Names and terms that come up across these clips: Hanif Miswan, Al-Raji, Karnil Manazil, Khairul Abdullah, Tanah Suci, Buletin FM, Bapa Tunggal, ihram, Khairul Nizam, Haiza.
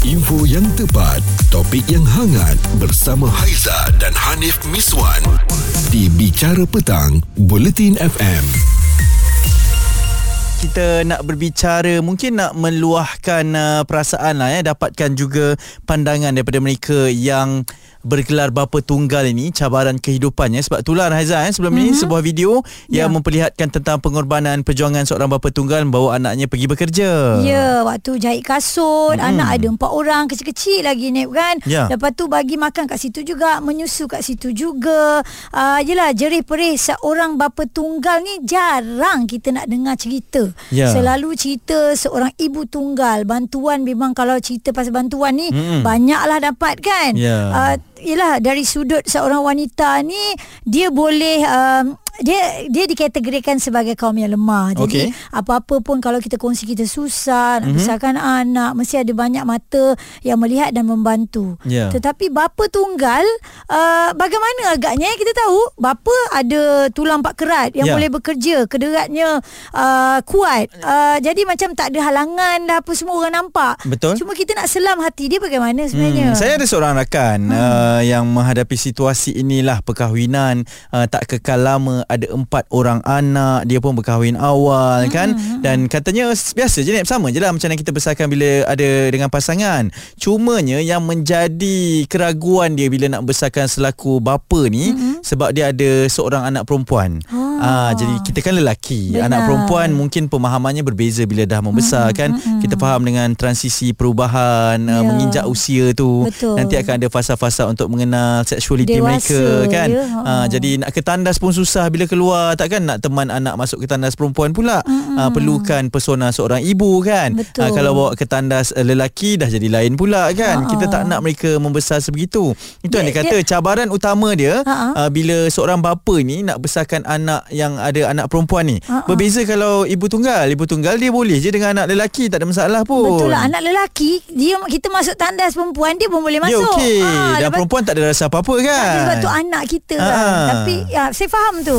Info yang tepat, topik yang hangat bersama Haiza dan Hanif Miswan di Bicara Petang, Buletin FM. Kita nak berbicara, mungkin nak meluahkan perasaan lah, dapatkan juga pandangan daripada mereka yang bergelar Bapa Tunggal ini, cabaran kehidupannya. Sebab itulah Haiza, sebelum ini sebuah video yang memperlihatkan tentang pengorbanan perjuangan seorang Bapa Tunggal membawa anaknya pergi bekerja. Ya, waktu jahit kasut, anak ada 4 orang, kecil-kecil lagi Nip kan. Ya. Lepas tu bagi makan kat situ juga, menyusu kat situ juga. Yelah, jerih perih seorang Bapa Tunggal ni jarang kita nak dengar cerita. Yeah. Selalu cerita seorang ibu tunggal. Bantuan memang, kalau cerita pasal bantuan ni banyaklah dapat kan. Yelah, dari sudut seorang wanita ni, dia boleh dia dikategorikan sebagai kaum yang lemah. Jadi apa-apa pun kalau kita kongsi, kita susah nak besarkan anak, mesti ada banyak mata yang melihat dan membantu. Tetapi bapa tunggal, bagaimana agaknya kita tahu bapa ada tulang pak kerat yang boleh bekerja, kederatnya kuat, jadi macam tak ada halangan dah, apa semua orang nampak. Betul. Cuma kita nak selam hati dia bagaimana sebenarnya. Saya ada seorang rakan yang menghadapi situasi inilah, perkahwinan tak kekal lama, ada 4 orang anak, dia pun berkahwin awal kan, dan katanya biasa je, sama je lah macam mana kita besarkan bila ada dengan pasangan. Cumanya yang menjadi keraguan dia bila nak besarkan selaku bapa ni, sebab dia ada seorang anak perempuan. Jadi kita kan lelaki, anak perempuan mungkin pemahamannya berbeza bila dah membesar kan. Kita faham dengan transisi perubahan, menginjak usia tu. Betul. Nanti akan ada fasa-fasa untuk mengenal seksualiti mereka kan. Jadi nak ke tandas pun susah bila keluar, takkan nak teman anak masuk ke tandas perempuan pula. Perlukan persona seorang ibu kan. Kalau bawa ke tandas lelaki dah jadi lain pula kan. Kita tak nak mereka membesar sebegitu. Itu yang dia kata cabaran utama dia bila seorang bapa ni nak besarkan anak yang ada anak perempuan ni. Berbeza kalau ibu tunggal. Ibu tunggal dia boleh je dengan anak lelaki, tak ada masalah pun. Betul lah, anak lelaki dia, kita masuk tandas perempuan dia pun boleh masuk. Dan perempuan tak ada rasa apa-apa kan. Sebab tu anak kita kan. Tapi saya faham tu.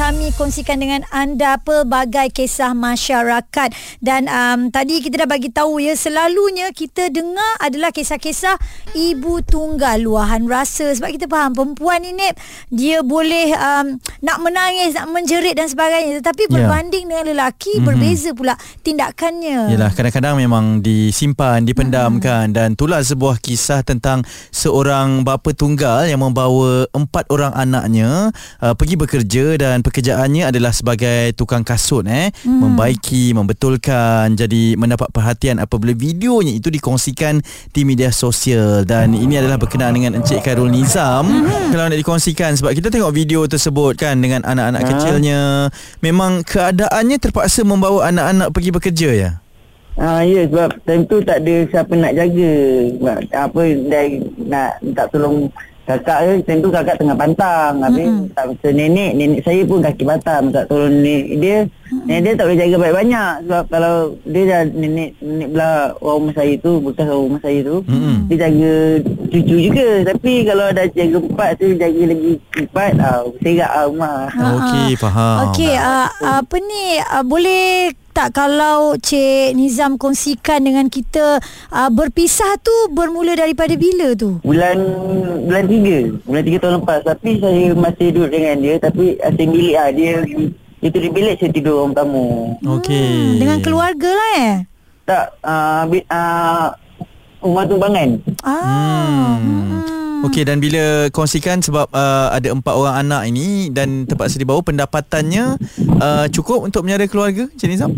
Kami kongsikan dengan anda pelbagai kisah masyarakat dan tadi kita dah bagi tahu ya, selalunya kita dengar adalah kisah-kisah ibu tunggal, luahan rasa. Sebab kita faham perempuan ni Nip, dia boleh nak menangis, nak menjerit dan sebagainya. Tetapi berbanding dengan lelaki, berbeza pula tindakannya. Yalah, kadang-kadang memang disimpan, dipendamkan. Dan itulah sebuah kisah tentang seorang bapa tunggal yang membawa 4 orang anaknya pergi bekerja, dan pekerjaannya adalah sebagai tukang kasut, membaiki, membetulkan. Jadi mendapat perhatian apabila videonya itu dikongsikan di media sosial. Dan ini adalah berkenaan dengan Encik Khairul Nizam. Kalau nak dikongsikan, sebab kita tengok video tersebut kan, dengan anak-anak kecilnya. Memang keadaannya terpaksa membawa anak-anak pergi bekerja ya. Ya, sebab time tu tak ada siapa nak jaga. Apa dia nak minta tolong kakak ke, time tu kakak tengah pantang. Habis tak betul nenek saya pun kaki batam, tak tolong nenek dia. Nenek dia tak boleh jaga banyak-banyak, sebab kalau dia dah nenek belah rumah saya tu, bekas rumah saya tu, dia jaga cucu juga. Tapi kalau dah jaga 4 tu, jaga lagi 4, serak rumah. Okey, faham. Okey, apa ni, boleh tak kalau Cik Nizam kongsikan dengan kita, berpisah tu bermula daripada bila tu? Bulan 3 tahun lepas. Tapi saya masih duduk dengan dia, tapi asing bilik lah. Dia tidur bilik, saya tidur orang tamu. Okey. Dengan keluarga lah Tak, rumah tumbangan. Okey, dan bila kongsikan, sebab ada 4 orang anak ini dan terpaksa dibawa, pendapatannya cukup untuk menyara keluarga, Cik Nizam?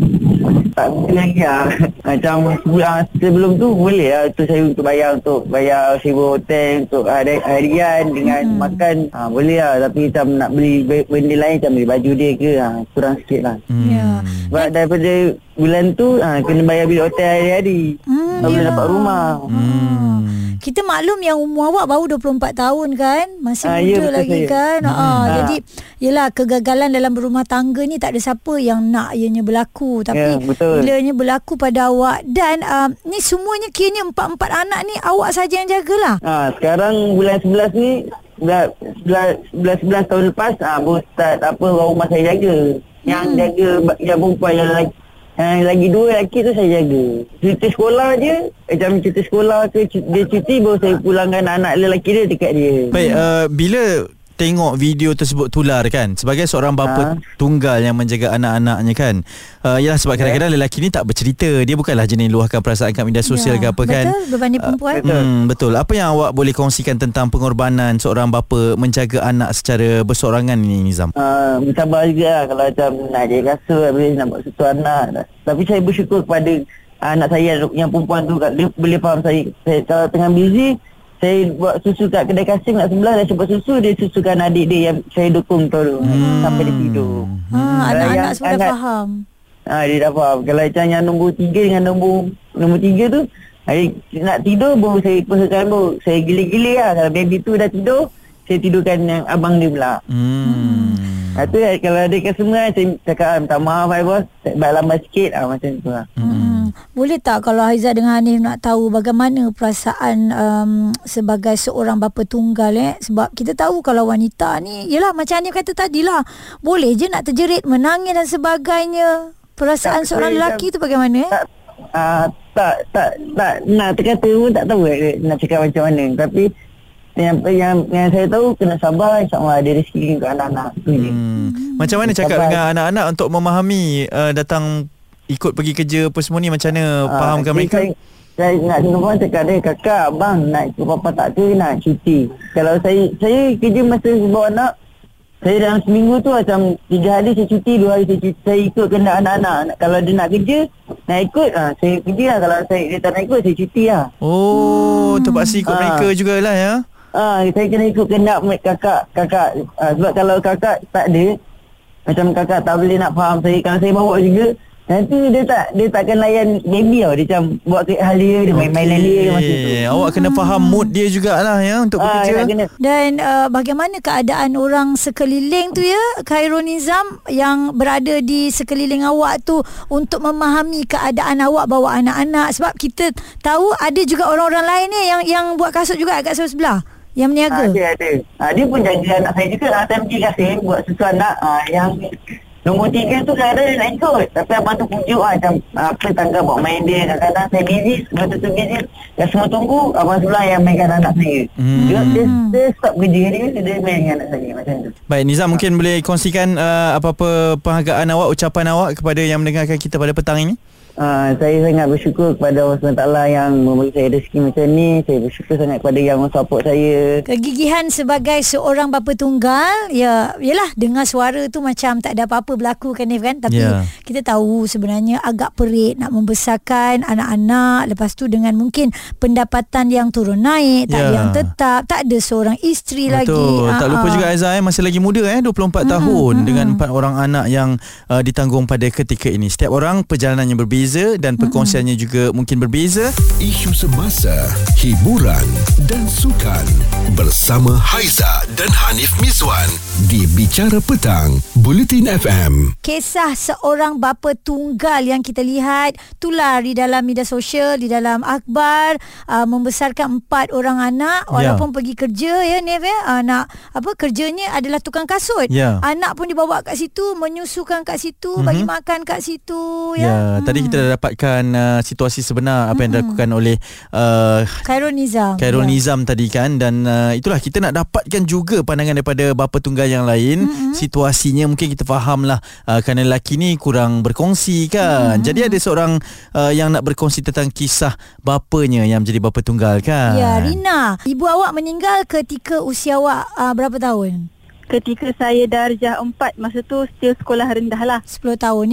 Tak boleh lagi lah. Macam sebelum tu boleh lah untuk saya, untuk bayar sewa hotel, untuk harian dengan makan, boleh lah. Tapi macam nak beli benda lain, macam beli baju dia ke, kurang sikit lah. Sebab daripada bulan tu kena bayar bilik hotel hari-hari, tak boleh dapat rumah. Kita maklum yang umur awak baru 24 tahun kan, masih muda lagi saya. Kan. Jadi yelah, kegagalan dalam berumah tangga ni tak ada siapa yang nak ianya berlaku, tapi bilanya berlaku pada awak. Dan ni semuanya, kiranya 4-4 anak ni awak saja yang jagalah. Sekarang bulan 11 ni 11 tahun lepas baru start apa rumah saya jaga. Yang jaga yang perempuan yang lelaki, lagi dua lelaki tu saya jaga. Cuti sekolah je, macam cuti sekolah ke dia cuti baru saya pulangkan anak lelaki dia dekat dia. Baik, bila tengok video tersebut tular kan, sebagai seorang bapa tunggal yang menjaga anak-anaknya kan, yalah sebab kadang-kadang lelaki ni tak bercerita. Dia bukanlah jenis luahkan perasaan kat media sosial ke apa kan. Betul, berbanding perempuan. Betul. Apa yang awak boleh kongsikan tentang pengorbanan seorang bapa menjaga anak secara bersorangan ni, Nizam? Bersabar juga lah, kalau macam nak jadi kasut habis nak buat sesuatu anak. Tapi saya bersyukur kepada anak saya yang perempuan tu, dia boleh faham saya kalau tengah busy. Saya buat susu kat kedai kasing kat sebelah, saya cuba susu, dia susukan adik dia yang saya dukung tu sampai dia tidur. Anak-anak semua dah faham. Dia dah faham. Kalau macam yang nombor 3 dengan nombor 3 tu, nak tidur baru saya pesakan, baru saya gila-gila lah. Kalau baby tu dah tidur, saya tidurkan yang abang dia pula. Itu kalau ada kat semua, saya cakap minta maaf bos, lambat sikit macam tu lah. Boleh tak kalau Haiza dengan Hanif nak tahu bagaimana perasaan sebagai seorang bapa tunggal sebab kita tahu kalau wanita ni, yelah macam Hanif kata tadilah, boleh je nak terjerit, menangis dan sebagainya. Perasaan tak, seorang lelaki tu bagaimana Tak nak terkata pun tak tahu nak cakap macam mana. Tapi yang saya tahu, kena sabar, insyaAllah ada rezeki untuk anak-anak tu je. Macam mana cakap sabar dengan anak-anak untuk memahami datang ikut pergi kerja apa semua ni, macam mana fahamkan mereka? Saya nak tengok cakap dia, kakak, abang nak ikut papa tak tu nak cuti. Kalau saya kerja masa bawa anak, saya dalam seminggu tu macam 3 hari saya cuti, 2 hari saya cuti. Saya ikut kena anak-anak. Kalau dia nak kerja, nak ikut, saya kerja lah. Kalau dia tak nak ikut, saya cuti lah. Terpaksa ikut mereka jugalah ya? Saya kena ikut kena kakak. Sebab kalau kakak tak ada, macam kakak tak boleh nak faham saya. Kalau saya bawa juga, nanti dia takkan layan baby tau. Dia macam buat hal dia, dia main-main dia macam tu. Awak kena faham mood dia jugalah ya untuk bekerja. Dan bagaimana keadaan orang sekeliling tu ya, Khairul Nizam, yang berada di sekeliling awak tu untuk memahami keadaan awak bawa anak-anak? Sebab kita tahu ada juga orang-orang lain ni yang buat kasut juga kat sebelah, yang meniaga. Ada. Dia pun jaga anak saya juga. Terima kasih buat sesuatu anak yang nombor 3 tu kadang-kadang nak ikut. Tapi abang tu pujuk macam apa tangga buat main dia. Kadang-kadang saya busy, sebelum tu busy, dan semua tunggu abang sebelah yang mainkan anak saya. Dia stop kerja dia main dengan anak saya macam tu. Baik, Nizam, mungkin boleh kongsikan apa-apa penghargaan awak, ucapan awak kepada yang mendengarkan kita pada petang ini? Saya sangat bersyukur kepada Allah SWT yang memberi saya rezeki macam ni. Saya bersyukur sangat kepada yang support saya. Kegigihan sebagai seorang bapa tunggal, ya, yelah, dengar suara tu macam tak ada apa-apa berlaku kan, Nif, kan? Tapi kita tahu sebenarnya agak perit nak membesarkan anak-anak. Lepas tu dengan mungkin pendapatan yang turun naik, tak ada yang tetap, tak ada seorang isteri lagi. Betul. Tak lupa juga Haiza masih lagi muda 24 tahun dengan 4 orang anak yang ditanggung pada ketika ini. Setiap orang perjalanannya berbeza dan perkongsiannya juga mungkin berbeza. Isu semasa, hiburan dan sukan bersama Haiza dan Hanif Miswan di Bicara Petang, Buletin FM. Kisah seorang bapa tunggal yang kita lihat tular di dalam media sosial, di dalam akhbar, membesarkan 4 orang anak walaupun pergi kerja Nif anak kerjanya adalah tukang kasut. Anak pun dibawa kat situ, menyusukan kat situ, bagi makan kat situ Tadi kita dah dapatkan situasi sebenar apa yang dilakukan oleh Khairul Nizam. Nizam tadi kan, dan itulah kita nak dapatkan juga pandangan daripada bapa tunggal yang lain. Situasinya mungkin kita fahamlah kerana lelaki ni kurang berkongsi kan. Jadi ada seorang yang nak berkongsi tentang kisah bapanya yang menjadi bapa tunggal kan. Ya, Rina, ibu awak meninggal ketika usia awak berapa tahun? Ketika saya darjah 4, masa tu still sekolah rendah lah, 10 tahun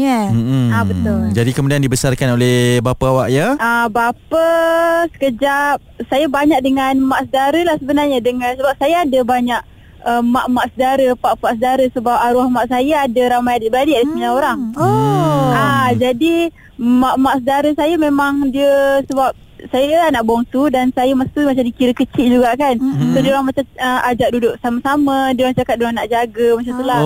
betul. Jadi kemudian dibesarkan oleh bapa awak ya? Bapa sekejap, saya banyak dengan mak saudara lah sebenarnya, dengan sebab saya ada banyak mak-mak saudara, pak-pak saudara, sebab arwah mak saya ada ramai adik-beradik, ada 9 orang. Jadi mak-mak saudara saya memang dia, sebab saya anak bongsu dan saya masa tu macam dikira kecil juga kan. So dia orang macam ajak duduk sama-sama, dia orang cakap dia orang nak jaga macam tulah.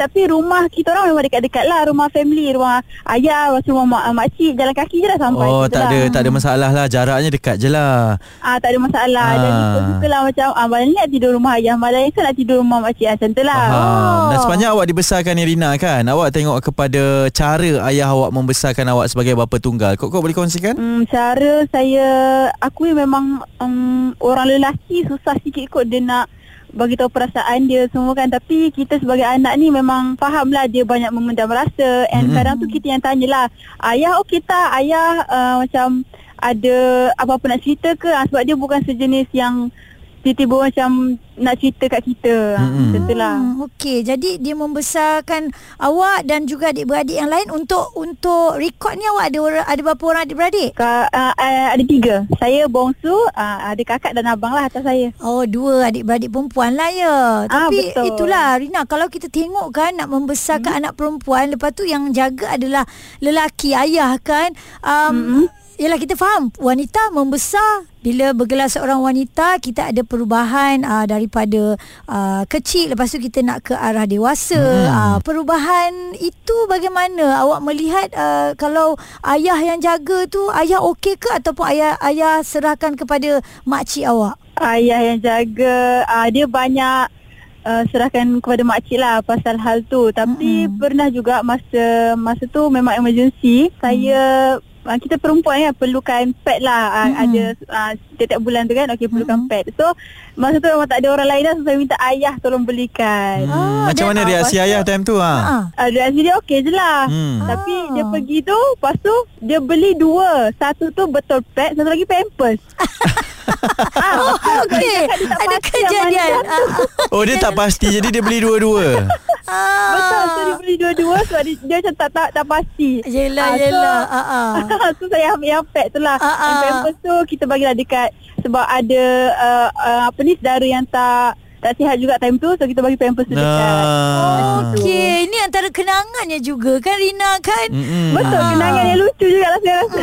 Tapi rumah kita orang memang dekat-dekat lah, rumah family, rumah ayah, rumah makcik, jalan kaki je dah sampai. Oh tak ada, tak ada masalah lah, jaraknya dekat je lah. Tak ada masalah. Jadi suka lah macam malam ni nak tidur rumah ayah, malam ni nak tidur rumah makcik macam tu lah. Dan sepanjang awak dibesarkan ni Rina kan, awak tengok kepada cara ayah awak membesarkan awak sebagai bapa tunggal. Kok boleh kongsikan? Cara saya, aku memang orang lelaki susah sikit kot dia nak bagi tahu perasaan dia semua kan. Tapi kita sebagai anak ni memang faham lah dia banyak memendam rasa. And kadang tu kita yang tanyalah, ayah okey tak? Ayah macam ada apa-apa nak cerita ke? Sebab dia bukan sejenis yang tiba-tiba macam nak cerita kat kita. Okey, jadi dia membesarkan awak dan juga adik-beradik yang lain. Untuk rekod ni awak ada berapa orang adik-beradik? Ada 3. Saya bongsu, ada kakak dan abang lah atas saya. Oh, 2 adik-beradik perempuan lah ya. Tapi betul. Itulah Rina, kalau kita tengok kan, nak membesarkan anak perempuan, lepas tu yang jaga adalah lelaki, ayah kan. Yelah, kita faham wanita membesar. Bila bergelar seorang wanita, kita ada perubahan daripada kecil, lepas tu kita nak ke arah dewasa. Perubahan itu bagaimana awak melihat? Kalau ayah yang jaga tu, ayah okey ke ataupun ayah serahkan kepada makcik awak? Ayah yang jaga, dia banyak serahkan kepada makcik lah pasal hal tu. Tapi pernah juga masa tu memang emergency. Saya, kita perempuan kan, perlukan pad lah. Ada setiap bulan tu kan, okey, perlukan pad. So masa tu memang tak ada orang lain dah, so saya minta ayah tolong belikan. Macam mana reaksi ayah time tu? Reaksi dia okey je lah. Tapi dia pergi tu, lepas tu dia beli 2. Satu tu betul pad, satu lagi pampers. Okey, ada kejadian. Oh, dia tak pasti, jadi dia beli 2-2. Betul, so dia beli 2-2 sebab dia macam tak pasti. Yelah. So saya ambil yang pad tu lah. Pampers tu kita bagilah dekat, sebab ada saudara yang tak sihat juga time tu, so kita bagi pampers tu dekat. Okey, ini antara kenangannya juga kan Rina kan? Betul, kenangan yang lucu jugalah saya rasa.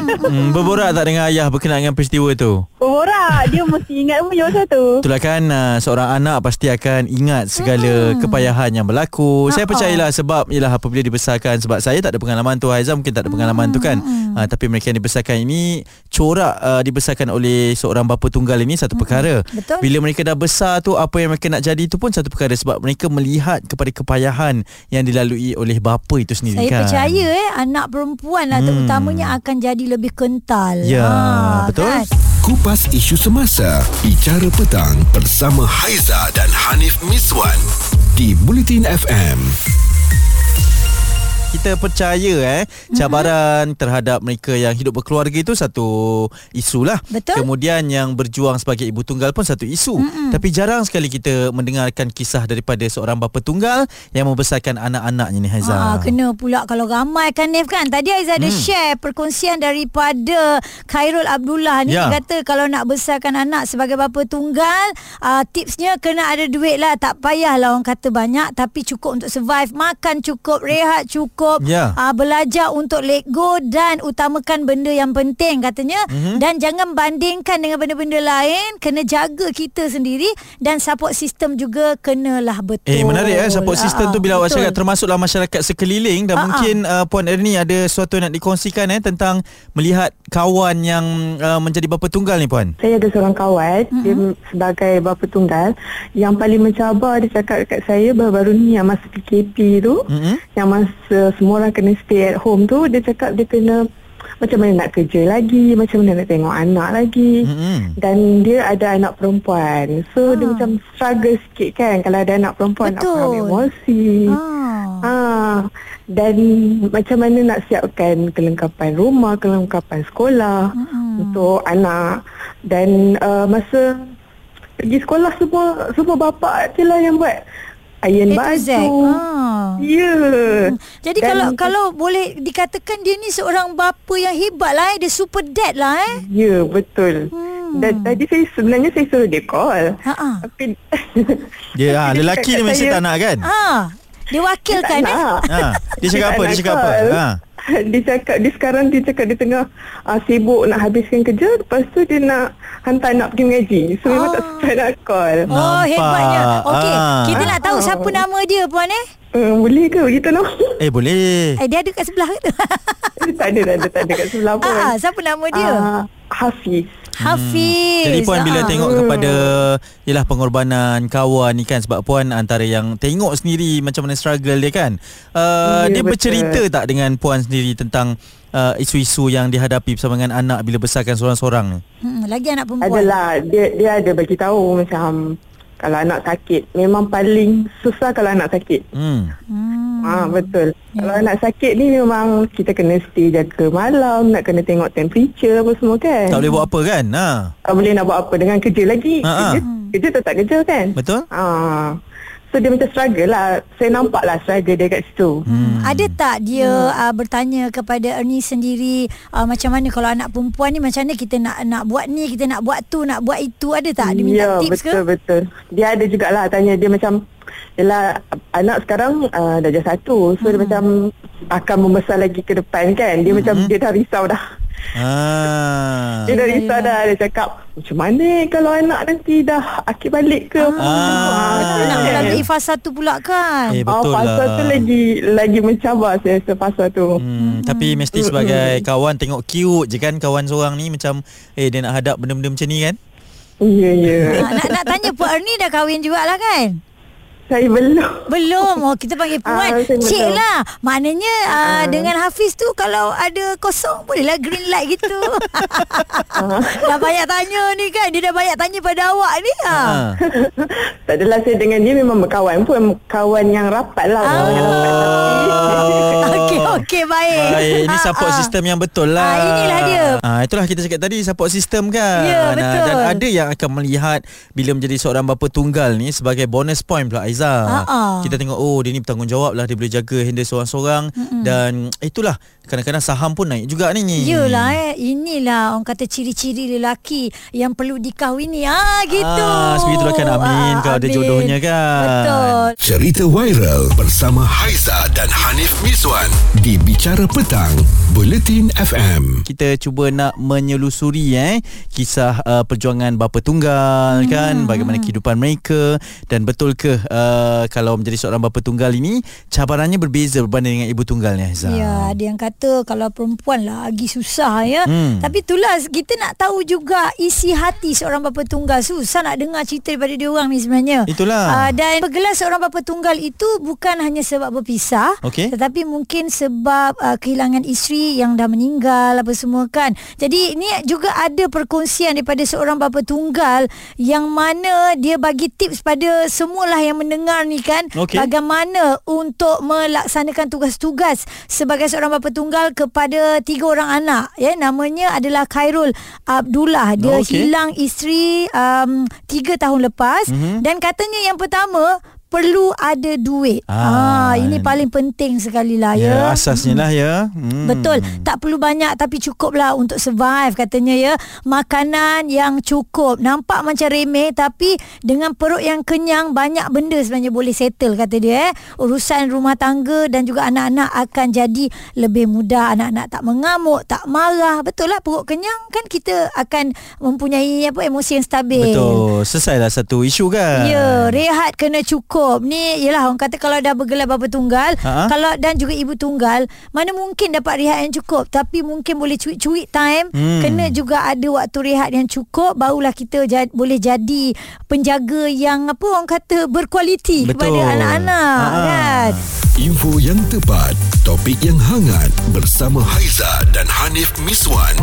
Berborak tak dengan ayah berkenaan dengan peristiwa tu? Berborak, dia mesti ingat punya masa tu. Itulah kan, seorang anak pasti akan ingat segala kepayahan yang berlaku. Saya percayalah, sebab ialah apabila dibesarkan, sebab saya tak ada pengalaman tu, Haiza mungkin tak ada pengalaman tu kan. Tapi mereka yang dibesarkan ini, corak dibesarkan oleh seorang bapa tunggal ini satu perkara. Betul. Bila mereka dah besar tu, apa yang mereka nak jadi itu pun satu perkara, sebab mereka melihat kepada kepayahan yang dilalui oleh bapa itu sendiri. Saya kan, saya percaya anak perempuan lah terutamanya akan jadi lebih kental. Ya, betul kan? Kupas isu semasa, Bicara Petang bersama Haiza dan Hanif Miswan di Buletin FM. Kita percaya cabaran terhadap mereka yang hidup berkeluarga itu satu isu lah. Betul. Kemudian yang berjuang sebagai ibu tunggal pun satu isu. Tapi jarang sekali kita mendengarkan kisah daripada seorang bapa tunggal yang membesarkan anak-anaknya ni, Haiza. Kena pula kalau ramai kan, Nef kan. Tadi Haiza ada share perkongsian daripada Khairul Abdullah ni. Dia kata kalau nak besarkan anak sebagai bapa tunggal, tipsnya kena ada duit lah. Tak payahlah orang kata banyak, tapi cukup untuk survive. Makan cukup, rehat cukup, belajar untuk let go dan utamakan benda yang penting katanya. Dan jangan bandingkan dengan benda-benda lain. Kena jaga kita sendiri dan support system juga kenalah. Betul. Menarik support system tu bila awak cakap, termasuklah masyarakat sekeliling. Dan mungkin Puan Ernie ada sesuatu yang nak dikongsikan tentang melihat kawan yang menjadi bapa tunggal ni, Puan. Saya ada seorang kawan, dia sebagai bapa tunggal yang paling mencabar. Dia cakap dekat saya baru-baru ni yang masa PKP tu, yang masa semua orang kena stay at home tu, dia cakap dia kena macam mana nak kerja lagi, macam mana nak tengok anak lagi. Dan dia ada anak perempuan, so dia macam struggle sikit kan, kalau ada anak perempuan. Betul. Nak faham emosi. Dan macam mana nak siapkan kelengkapan rumah, kelengkapan sekolah untuk anak. Dan masa pergi sekolah semua bapak je lah yang buat. Ayan baju. Jadi dan kalau boleh dikatakan dia ni seorang bapa yang hebat lah. Dia super dad lah. Ya, betul. Dan tadi sebenarnya saya suruh dia call. Tapi dia lelaki ni mesti tak nak kan. Dia wakilkan. Dia cakap apa? Dia sekarang dia tengah sibuk nak habiskan kerja. Lepas tu dia nak hantar anak pergi mengaji. So memang tak sempat nak call. Oh, hebatnya. Okey, kita nak tahu siapa nama dia puan boleh ke kita tahu? Boleh. Dia ada kat sebelah ke tu? Tak ada kat sebelah pun. Siapa nama dia? Hafiz. Jadi puan bila tengok kepada ialah pengorbanan kawan ni kan, sebab puan antara yang tengok sendiri macam mana struggle dia kan. Dia betul. Bercerita tak dengan puan sendiri tentang isu-isu yang dihadapi bersama dengan anak bila besarkan seorang-seorang ni? Lagi anak perempuan. Adalah dia ada bagi tahu macam kalau anak sakit memang paling susah kalau anak sakit. Betul. Kalau anak sakit ni memang kita kena stay jaga malam, nak kena tengok temperature apa semua kan. Tak boleh buat apa kan. Tak boleh nak buat apa dengan kerja lagi. Kerja tetap kerja kan. Betul. So dia macam struggle lah. Saya nampak lah struggle dia kat situ. Ada tak dia bertanya kepada Ernie sendiri macam mana kalau anak perempuan ni, macam mana kita nak buat ni, kita nak buat tu, nak buat itu, ada tak? Dia minta tips betul, ke? Betul. Dia ada jugalah tanya dia macam, yelah anak sekarang darjah 1. So dia macam akan membesar lagi ke depan kan. Dia macam dia dah risau dah. Dia dah risau dah. Dia cakap macam mana kalau anak nanti dah akid balik ke nak melalui fasa tu pula kan. Betul lah. Fasa tu lagi mencabar saya rasa fasa tu. Tapi mesti sebagai kawan tengok cute je kan. Kawan seorang ni macam dia nak hadap benda-benda macam ni kan. Ya. Nak tanya Puan Ernie dah kahwin jugalah kan? Saya belum. Oh, kita panggil puan cik lah. Maknanya dengan Hafiz tu kalau ada kosong bolehlah green light gitu. Dah banyak tanya ni kan. Dia dah banyak tanya pada awak ni. Tak adalah, saya dengan dia memang berkawan pun. Kawan yang rapat lah. Okey baik. Ini support system yang betul lah. Inilah dia. Itulah kita cakap tadi, support system kan. Ya betul. Dan ada yang akan melihat bila menjadi seorang bapa tunggal ni sebagai bonus point pula. Kita tengok dia ni bertanggungjawab lah, dia boleh jaga handle seorang-seorang. Dan itulah kadang-kadang saham pun naik juga ni. Yelah inilah orang kata ciri-ciri lelaki yang perlu dikahwini. Gitu. Sebegitulah kan. Amin kalau ada jodohnya kan. Betul. Cerita viral bersama Haiza dan Hanif Miswan di Bicara Petang Buletin FM. Kita cuba nak menyelusuri kisah perjuangan bapa tunggal kan, bagaimana kehidupan mereka. Dan betul ke kalau menjadi seorang bapa tunggal ini cabarannya berbeza berbanding dengan ibu tunggalnya, Haiza? Ya, ada yang kata kalau perempuan lah lagi susah ya. Tapi itulah, kita nak tahu juga isi hati seorang bapa tunggal. Susah nak dengar cerita daripada dia orang ni sebenarnya. Itulah. Dan pergelar seorang bapa tunggal itu bukan hanya sebab berpisah, tetapi mungkin sebab kehilangan isteri yang dah meninggal apa semua kan. Jadi ni juga ada perkongsian daripada seorang bapa tunggal yang mana dia bagi tips pada semualah yang mendengar ni kan, bagaimana untuk melaksanakan tugas-tugas sebagai seorang bapa tunggal kepada 3 orang anak. Namanya adalah Khairul Abdullah. Dia hilang isteri 3 tahun lepas. Dan katanya yang pertama, perlu ada duit. Ini paling penting sekali lah ya. Asasnya lah ya. Betul. Tak perlu banyak tapi cukup lah untuk survive katanya ya. Makanan yang cukup. Nampak macam remeh tapi dengan perut yang kenyang banyak benda sebenarnya boleh settle kata dia. Urusan rumah tangga dan juga anak-anak akan jadi lebih mudah. Anak-anak tak mengamuk, tak marah. Betul lah, perut kenyang kan kita akan mempunyai emosi yang stabil. Betul. Selesai lah satu isu kan. Ya, rehat kena cukup. Ni ialah orang kata kalau dah bergelar bapa tunggal, kalau dan juga ibu tunggal, mana mungkin dapat rehat yang cukup. Tapi mungkin boleh cuit-cuit time. Kena juga ada waktu rehat yang cukup, barulah kita boleh jadi penjaga yang orang kata berkualiti. Betul. Kepada anak-anak kan. Info yang tepat, topik yang hangat bersama Haiza dan Hanif Miswan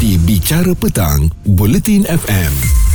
di Bicara Petang Buletin FM.